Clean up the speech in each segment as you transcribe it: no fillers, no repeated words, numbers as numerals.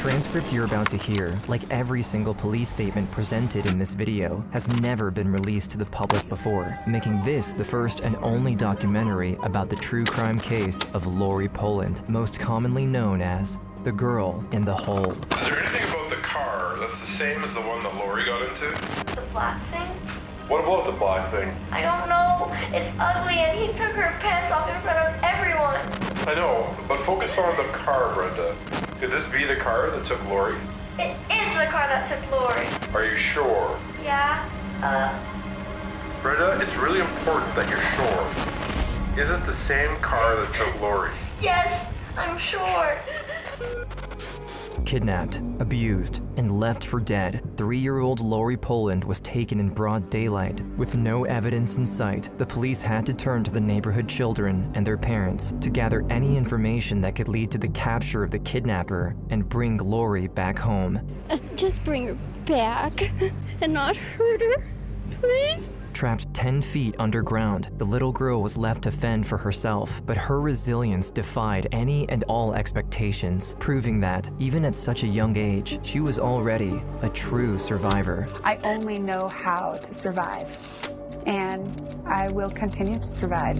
transcript you're about to hear, like every single police statement presented in this video, has never been released to the public before, making this the first and only documentary about the true crime case of Lori Poland, most commonly known as the girl in the hole. Is there anything about the car that's the same as the one that Lori got into? The black thing? What about the black thing? I don't know. It's ugly and he took her pants off in front of everyone. I know, but focus on the car, Brenda. Could this be the car that took Lori? It is the car that took Lori. Are you sure? Yeah, Brenda, it's really important that you're sure. Is it the same car that took Lori? Yes, I'm sure. Kidnapped, abused, and left for dead, 3-year-old Lori Poland was taken in broad daylight. With no evidence in sight, the police had to turn to the neighborhood children and their parents to gather any information that could lead to the capture of the kidnapper and bring Lori back home. Just bring her back and not hurt her, please? Trapped 10 feet underground, the little girl was left to fend for herself, but her resilience defied any and all expectations, proving that, even at such a young age, she was already a true survivor. I only know how to survive, and I will continue to survive.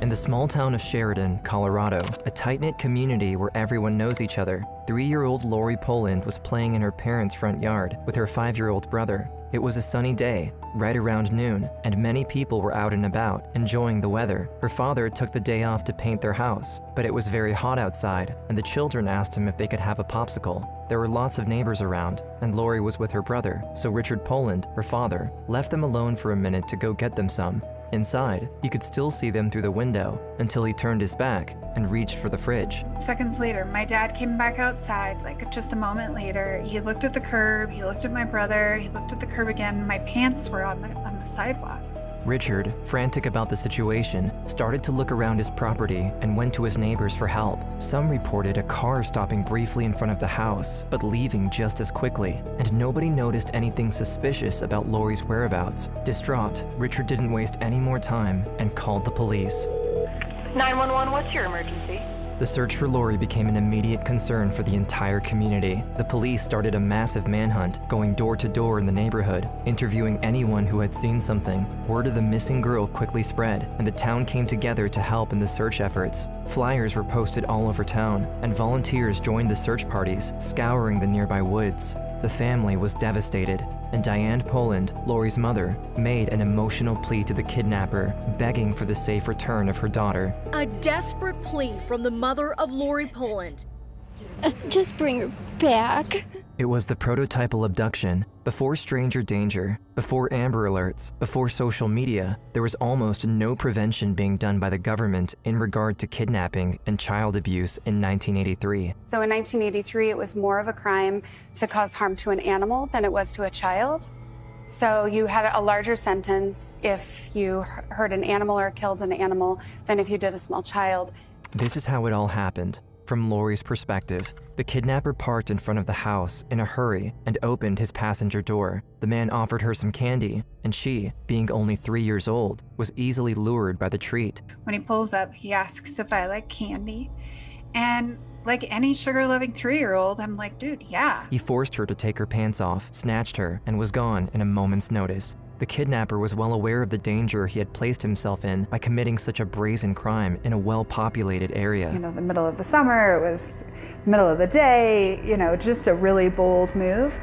In the small town of Sheridan, Colorado, a tight-knit community where everyone knows each other, 3-year-old Lori Poland was playing in her parents' front yard with her 5-year-old brother. It was a sunny day, right around noon, and many people were out and about, enjoying the weather. Her father took the day off to paint their house, but it was very hot outside, and the children asked him if they could have a popsicle. There were lots of neighbors around, and Lori was with her brother, so Richard Poland, her father, left them alone for a minute to go get them some. Inside, he could still see them through the window until he turned his back and reached for the fridge. Seconds later, my dad came back outside, like just a moment later. He looked at the curb, he looked at my brother, he looked at the curb again. My pants were on the sidewalk. Richard, frantic about the situation, started to look around his property and went to his neighbors for help. Some reported a car stopping briefly in front of the house, but leaving just as quickly, and nobody noticed anything suspicious about Lori's whereabouts. Distraught, Richard didn't waste any more time and called the police. 911, what's your emergency? The search for Lori became an immediate concern for the entire community. The police started a massive manhunt, going door to door in the neighborhood, interviewing anyone who had seen something. Word of the missing girl quickly spread, and the town came together to help in the search efforts. Flyers were posted all over town, and volunteers joined the search parties, scouring the nearby woods. The family was devastated, and Diane Poland, Lori's mother, made an emotional plea to the kidnapper, begging for the safe return of her daughter. A desperate plea from the mother of Lori Poland. Just bring her back. It was the prototypal abduction. Before stranger danger, before Amber Alerts, before social media, there was almost no prevention being done by the government in regard to kidnapping and child abuse in 1983. So in 1983, it was more of a crime to cause harm to an animal than it was to a child. So you had a larger sentence if you hurt an animal or killed an animal than if you did a small child. This is how it all happened. From Lori's perspective, the kidnapper parked in front of the house in a hurry and opened his passenger door. The man offered her some candy, and she, being only 3 years old, was easily lured by the treat. When he pulls up, he asks if I like candy, and like any sugar-loving 3-year-old, I'm like, dude, yeah. He forced her to take her pants off, snatched her, and was gone in a moment's notice. The kidnapper was well aware of the danger he had placed himself in by committing such a brazen crime in a well-populated area. You know, the middle of the summer, it was middle of the day, you know, just a really bold move.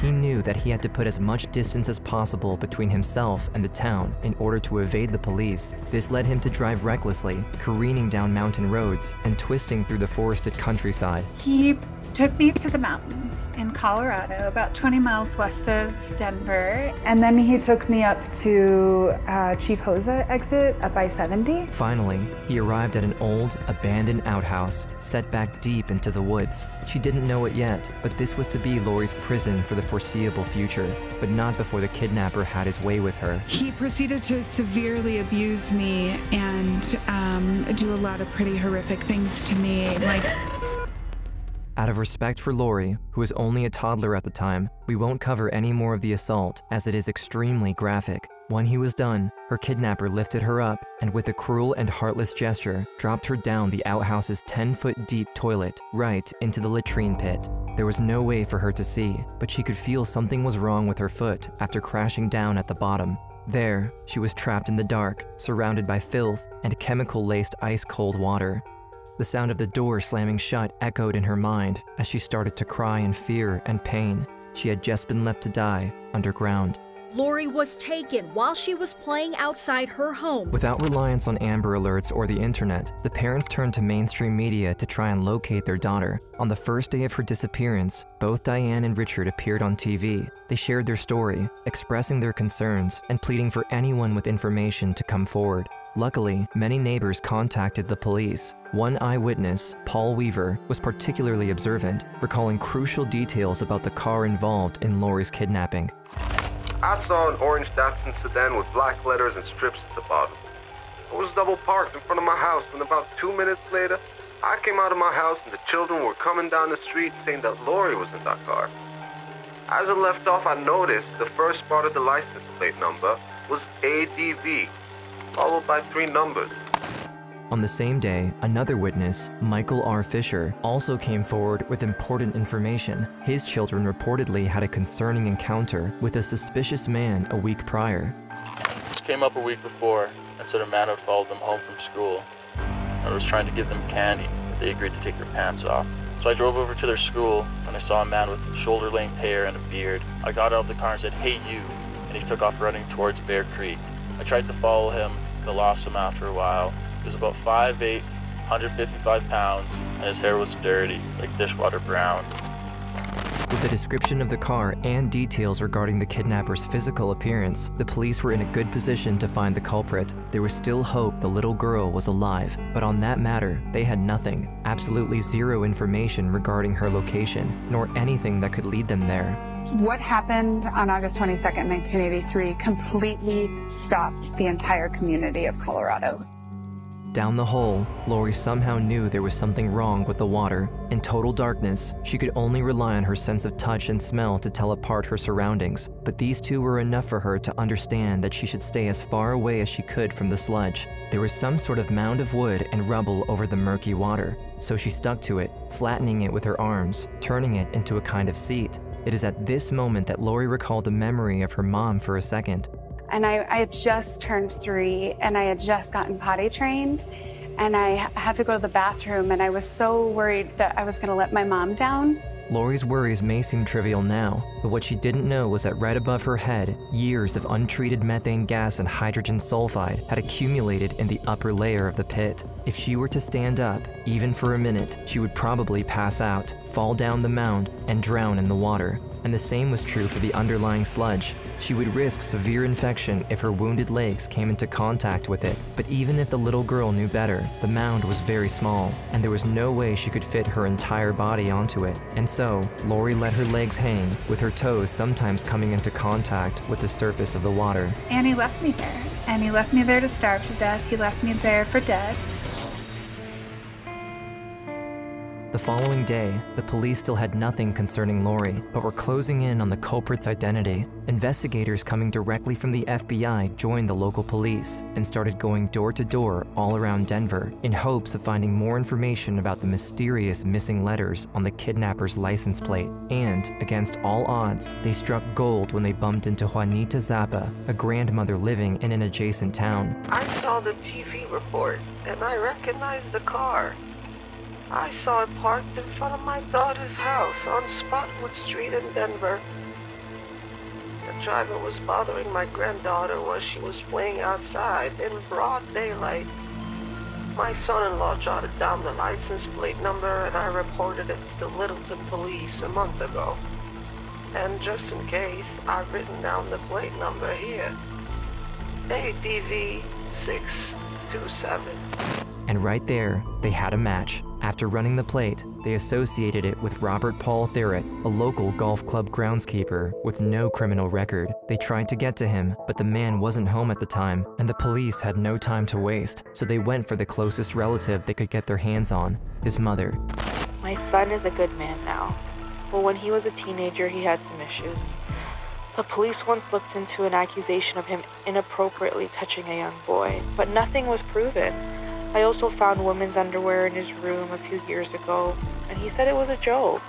He knew that he had to put as much distance as possible between himself and the town in order to evade the police. This led him to drive recklessly, careening down mountain roads and twisting through the forested countryside. He took me to the mountains in Colorado, about 20 miles west of Denver. And then he took me up to Chief Hosa exit up I-70. Finally, he arrived at an old, abandoned outhouse set back deep into the woods. She didn't know it yet, but this was to be Lori's prison for the foreseeable future, but not before the kidnapper had his way with her. He proceeded to severely abuse me and do a lot of pretty horrific things to me. Like, out of respect for Lori, who was only a toddler at the time, we won't cover any more of the assault, as it is extremely graphic. When he was done, her kidnapper lifted her up and with a cruel and heartless gesture, dropped her down the outhouse's 10-foot-deep toilet, right into the latrine pit. There was no way for her to see, but she could feel something was wrong with her foot after crashing down at the bottom. There, she was trapped in the dark, surrounded by filth and chemical-laced ice-cold water. The sound of the door slamming shut echoed in her mind as she started to cry in fear and pain. She had just been left to die underground. Lori was taken while she was playing outside her home. Without reliance on Amber Alerts or the internet, the parents turned to mainstream media to try and locate their daughter. On the first day of her disappearance, both Diane and Richard appeared on TV. They shared their story, expressing their concerns and pleading for anyone with information to come forward. Luckily, many neighbors contacted the police. One eyewitness, Paul Weaver, was particularly observant, recalling crucial details about the car involved in Lori's kidnapping. I saw an orange Datsun sedan with black letters and strips at the bottom. It was double parked in front of my house, and about 2 minutes later, I came out of my house and the children were coming down the street saying that Lori was in that car. As I left off, I noticed the first part of the license plate number was ADV, followed by 3 numbers. On the same day, another witness, Michael R. Fisher, also came forward with important information. His children reportedly had a concerning encounter with a suspicious man a week prior. This came up a week before and said a man had followed them home from school and was trying to give them candy, but they agreed to take their pants off. So I drove over to their school and I saw a man with shoulder-length hair and a beard. I got out of the car and said, "Hey, you," and he took off running towards Bear Creek. I tried to follow him, but lost him after a while. He was about 5'8", 155 pounds, and his hair was dirty, like dishwater brown. With the description of the car and details regarding the kidnapper's physical appearance, the police were in a good position to find the culprit. There was still hope the little girl was alive, but on that matter, they had nothing, absolutely zero information regarding her location, nor anything that could lead them there. What happened on August 22nd, 1983 completely stopped the entire community of Colorado. Down the hole, Lori somehow knew there was something wrong with the water. In total darkness, she could only rely on her sense of touch and smell to tell apart her surroundings, but these two were enough for her to understand that she should stay as far away as she could from the sludge. There was some sort of mound of wood and rubble over the murky water, so she stuck to it, flattening it with her arms, turning it into a kind of seat. It is at this moment that Lori recalled a memory of her mom for a second. And I had just turned 3 and I had just gotten potty trained and I had to go to the bathroom and I was so worried that I was going to let my mom down. Lori's worries may seem trivial now, but what she didn't know was that right above her head, years of untreated methane gas and hydrogen sulfide had accumulated in the upper layer of the pit. If she were to stand up, even for a minute, she would probably pass out, fall down the mound, and drown in the water. And the same was true for the underlying sludge. She would risk severe infection if her wounded legs came into contact with it. But even if the little girl knew better, the mound was very small, and there was no way she could fit her entire body onto it. And so, Lori let her legs hang, with her toes sometimes coming into contact with the surface of the water. And he left me there. And he left me there to starve to death. He left me there for dead. The following day, the police still had nothing concerning Lori, but were closing in on the culprit's identity. Investigators coming directly from the FBI joined the local police and started going door to door all around Denver in hopes of finding more information about the mysterious missing letters on the kidnapper's license plate. And, against all odds, they struck gold when they bumped into Juanita Zappa, a grandmother living in an adjacent town. I saw the TV report, and I recognized the car. I saw it parked in front of my daughter's house on Spotwood Street in Denver. The driver was bothering my granddaughter while she was playing outside in broad daylight. My son-in-law jotted down the license plate number and I reported it to the Littleton police a month ago. And just in case, I've written down the plate number here. ADV 627. And right there, they had a match. After running the plate, they associated it with Robert Paul Therrett, a local golf club groundskeeper with no criminal record. They tried to get to him, but the man wasn't home at the time, and the police had no time to waste, so they went for the closest relative they could get their hands on, his mother. My son is a good man now, but when he was a teenager, he had some issues. The police once looked into an accusation of him inappropriately touching a young boy, but nothing was proven. I also found women's underwear in his room a few years ago, and he said it was a joke.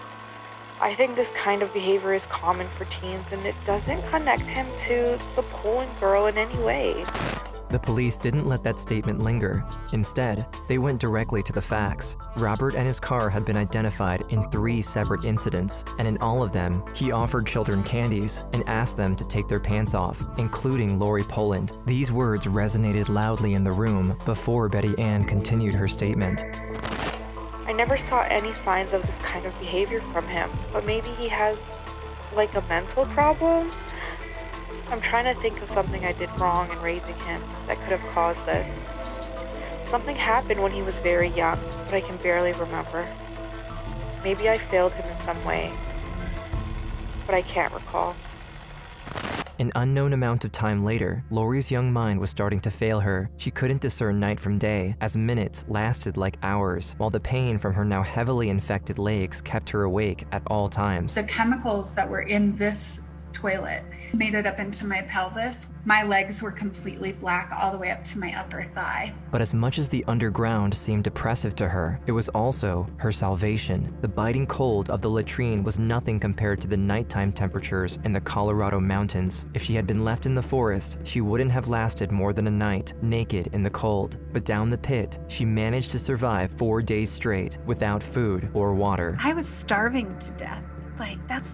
I think this kind of behavior is common for teens, and it doesn't connect him to the Poland girl in any way. The police didn't let that statement linger. Instead, they went directly to the facts. Robert and his car had been identified in 3 separate incidents, and in all of them, he offered children candies and asked them to take their pants off, including Lori Poland. These words resonated loudly in the room before Betty Ann continued her statement. I never saw any signs of this kind of behavior from him, but maybe he has, like, a mental problem? I'm trying to think of something I did wrong in raising him that could have caused this. Something happened when he was very young, but I can barely remember. Maybe I failed him in some way, but I can't recall. An unknown amount of time later, Lori's young mind was starting to fail her. She couldn't discern night from day, as minutes lasted like hours, while the pain from her now heavily infected legs kept her awake at all times. The chemicals that were in this toilet made it up into my pelvis. My legs were completely black all the way up to my upper thigh. But as much as the underground seemed depressive to her, it was also her salvation. The biting cold of the latrine was nothing compared to the nighttime temperatures in the Colorado mountains. If she had been left in the forest, she wouldn't have lasted more than a night, naked in the cold. But down the pit, she managed to survive 4 days straight without food or water. I was starving to death. Like, that's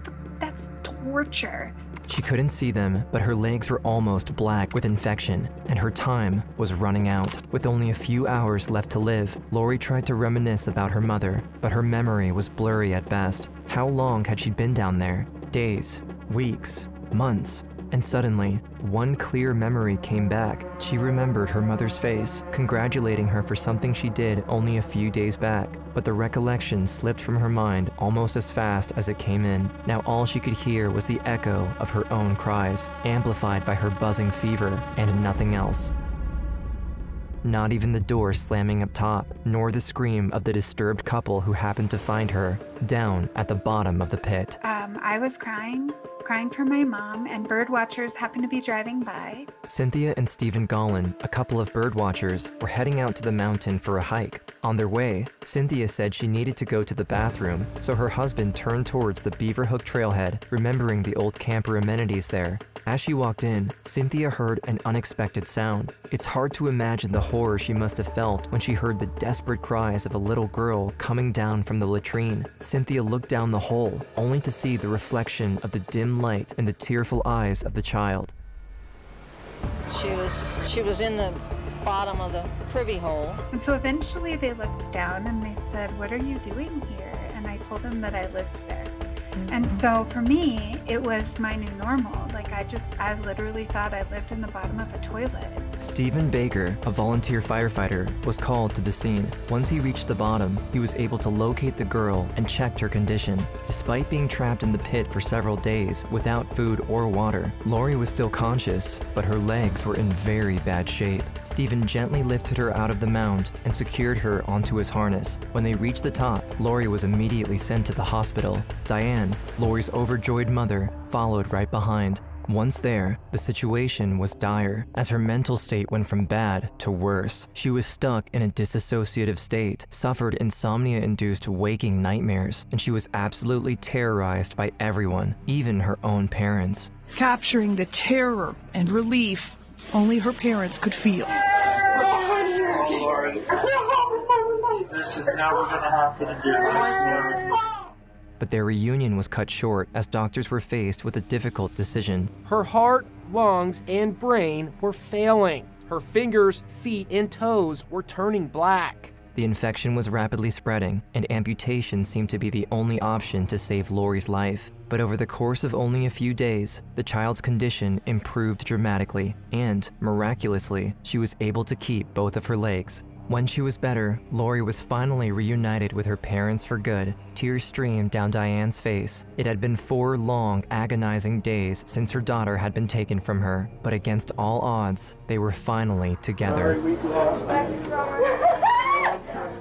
torture. She couldn't see them, but her legs were almost black with infection, and her time was running out. With only a few hours left to live, Lori tried to reminisce about her mother, but her memory was blurry at best. How long had she been down there? Days, weeks, months. And suddenly, one clear memory came back. She remembered her mother's face, congratulating her for something she did only a few days back. But the recollection slipped from her mind almost as fast as it came in. Now all she could hear was the echo of her own cries, amplified by her buzzing fever, and nothing else. Not even the door slamming up top, nor the scream of the disturbed couple who happened to find her down at the bottom of the pit. I was crying for my mom, and bird watchers happened to be driving by. Cynthia and Stephen Gollin, a couple of bird watchers, were heading out to the mountain for a hike. On their way, Cynthia said she needed to go to the bathroom, so her husband turned towards the Beaver Hook Trailhead, remembering the old camper amenities there. As she walked in, Cynthia heard an unexpected sound. It's hard to imagine the horror she must have felt when she heard the desperate cries of a little girl coming down from the latrine. Cynthia looked down the hole, only to see the reflection of the dim light in the tearful eyes of the child. She was in the bottom of the privy hole. And so eventually they looked down and they said, "What are you doing here?" And I told them that I lived there. And so for me, it was my new normal. Like, I literally thought I lived in the bottom of a toilet. Stephen Baker, a volunteer firefighter, was called to the scene. Once he reached the bottom, he was able to locate the girl and checked her condition. Despite being trapped in the pit for several days without food or water, Lori was still conscious, but her legs were in very bad shape. Stephen gently lifted her out of the mound and secured her onto his harness. When they reached the top, Lori was immediately sent to the hospital. Diane, Lori's overjoyed mother, followed right behind. Once there, the situation was dire, as her mental state went from bad to worse. She was stuck in a dissociative state, suffered insomnia-induced waking nightmares, and she was absolutely terrorized by everyone, even her own parents. Capturing the terror and relief only her parents could feel. This is never gonna happen again. But their reunion was cut short as doctors were faced with a difficult decision. Her heart, lungs, and brain were failing. Her fingers, feet, and toes were turning black. The infection was rapidly spreading, and amputation seemed to be the only option to save Lori's life. But over the course of only a few days, the child's condition improved dramatically, and, miraculously, she was able to keep both of her legs. When she was better, Lori was finally reunited with her parents for good. Tears streamed down Diane's face. It had been 4 long, agonizing days since her daughter had been taken from her, but against all odds, they were finally together. Sorry, we lost you.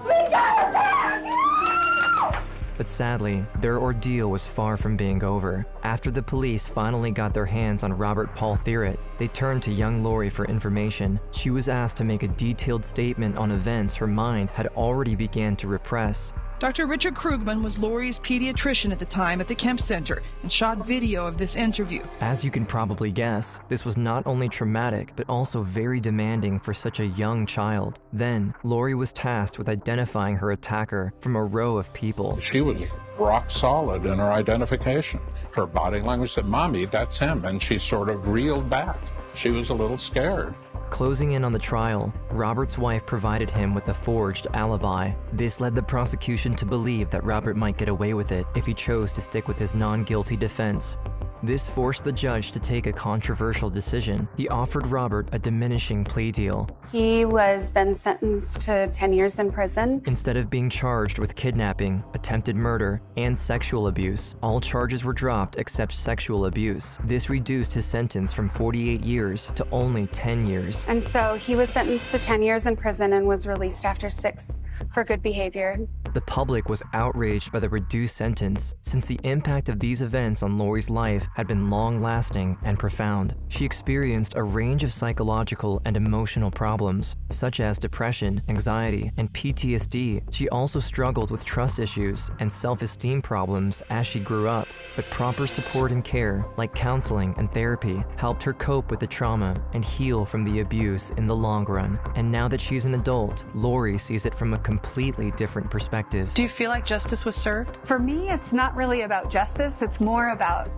We got it back! But sadly, their ordeal was far from being over. After the police finally got their hands on Robert Paul Therrett, they turned to young Lori for information. She was asked to make a detailed statement on events her mind had already began to repress. Dr. Richard Krugman was Lori's pediatrician at the time at the Kemp Center and shot video of this interview. As you can probably guess, this was not only traumatic, but also very demanding for such a young child. Then, Lori was tasked with identifying her attacker from a row of people. She was rock solid in her identification. Her body language said, "Mommy, that's him," and she sort of reeled back. She was a little scared. Closing in on the trial, Robert's wife provided him with a forged alibi. This led the prosecution to believe that Robert might get away with it if he chose to stick with his non-guilty defense. This forced the judge to take a controversial decision. He offered Robert a diminishing plea deal. He was then sentenced to 10 years in prison. Instead of being charged with kidnapping, attempted murder, and sexual abuse, all charges were dropped except sexual abuse. This reduced his sentence from 48 years to only 10 years. And so he was sentenced to 10 years in prison and was released after 6 for good behavior. The public was outraged by the reduced sentence, since the impact of these events on Lori's life had been long-lasting and profound. She experienced a range of psychological and emotional problems, such as depression, anxiety, and PTSD. She also struggled with trust issues and self-esteem problems as she grew up, but proper support and care, like counseling and therapy, helped her cope with the trauma and heal from the abuse in the long run. And now that she's an adult, Lori sees it from a completely different perspective. Do you feel like justice was served? For me, it's not really about justice, it's more about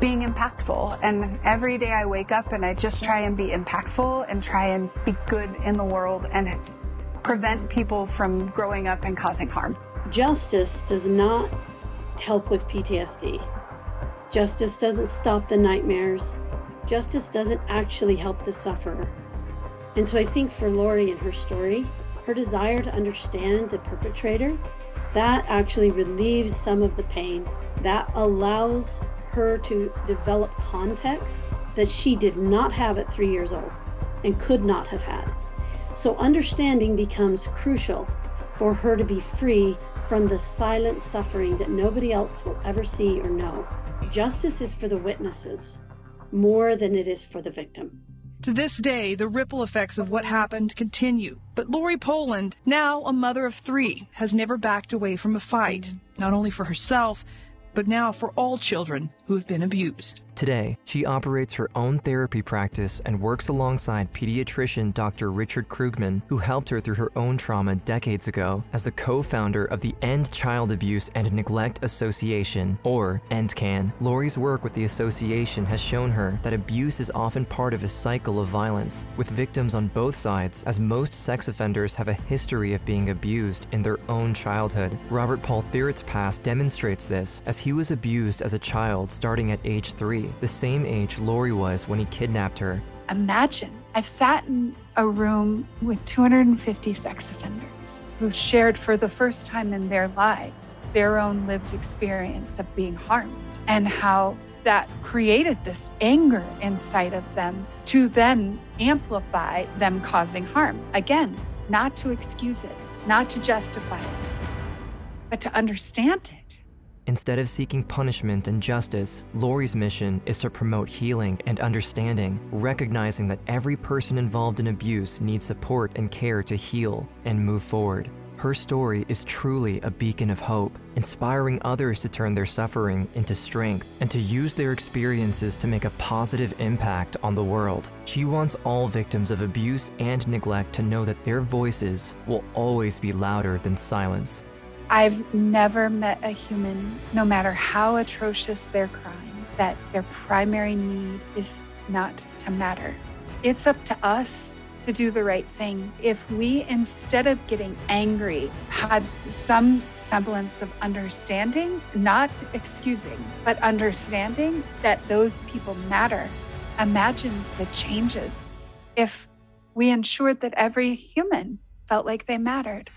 being impactful. And every day I wake up and I just try and be impactful and try and be good in the world and prevent people from growing up and causing harm. Justice does not help with PTSD. Justice doesn't stop the nightmares. Justice doesn't actually help the sufferer. And so I think for Lori and her story, her desire to understand the perpetrator, that actually relieves some of the pain. That allows her to develop context that she did not have at 3 years old and could not have had. So understanding becomes crucial for her to be free from the silent suffering that nobody else will ever see or know. Justice is for the witnesses more than it is for the victim. To this day, the ripple effects of what happened continue. But Lori Poland, now a mother of 3, has never backed away from a fight, not only for herself, but now for all children who have been abused. Today, she operates her own therapy practice and works alongside pediatrician Dr. Richard Krugman, who helped her through her own trauma decades ago as the co-founder of the End Child Abuse and Neglect Association, or EndCAN. Lori's work with the association has shown her that abuse is often part of a cycle of violence, with victims on both sides, as most sex offenders have a history of being abused in their own childhood. Robert Paul Therrett's past demonstrates this, as he was abused as a child starting at age 3. The same age Lori was when he kidnapped her. Imagine, I've sat in a room with 250 sex offenders who shared for the first time in their lives their own lived experience of being harmed and how that created this anger inside of them to then amplify them causing harm. Again, not to excuse it, not to justify it, but to understand it. Instead of seeking punishment and justice, Lori's mission is to promote healing and understanding, recognizing that every person involved in abuse needs support and care to heal and move forward. Her story is truly a beacon of hope, inspiring others to turn their suffering into strength and to use their experiences to make a positive impact on the world. She wants all victims of abuse and neglect to know that their voices will always be louder than silence. I've never met a human, no matter how atrocious their crime, that their primary need is not to matter. It's up to us to do the right thing. If we, instead of getting angry, had some semblance of understanding, not excusing, but understanding that those people matter, imagine the changes. If we ensured that every human felt like they mattered.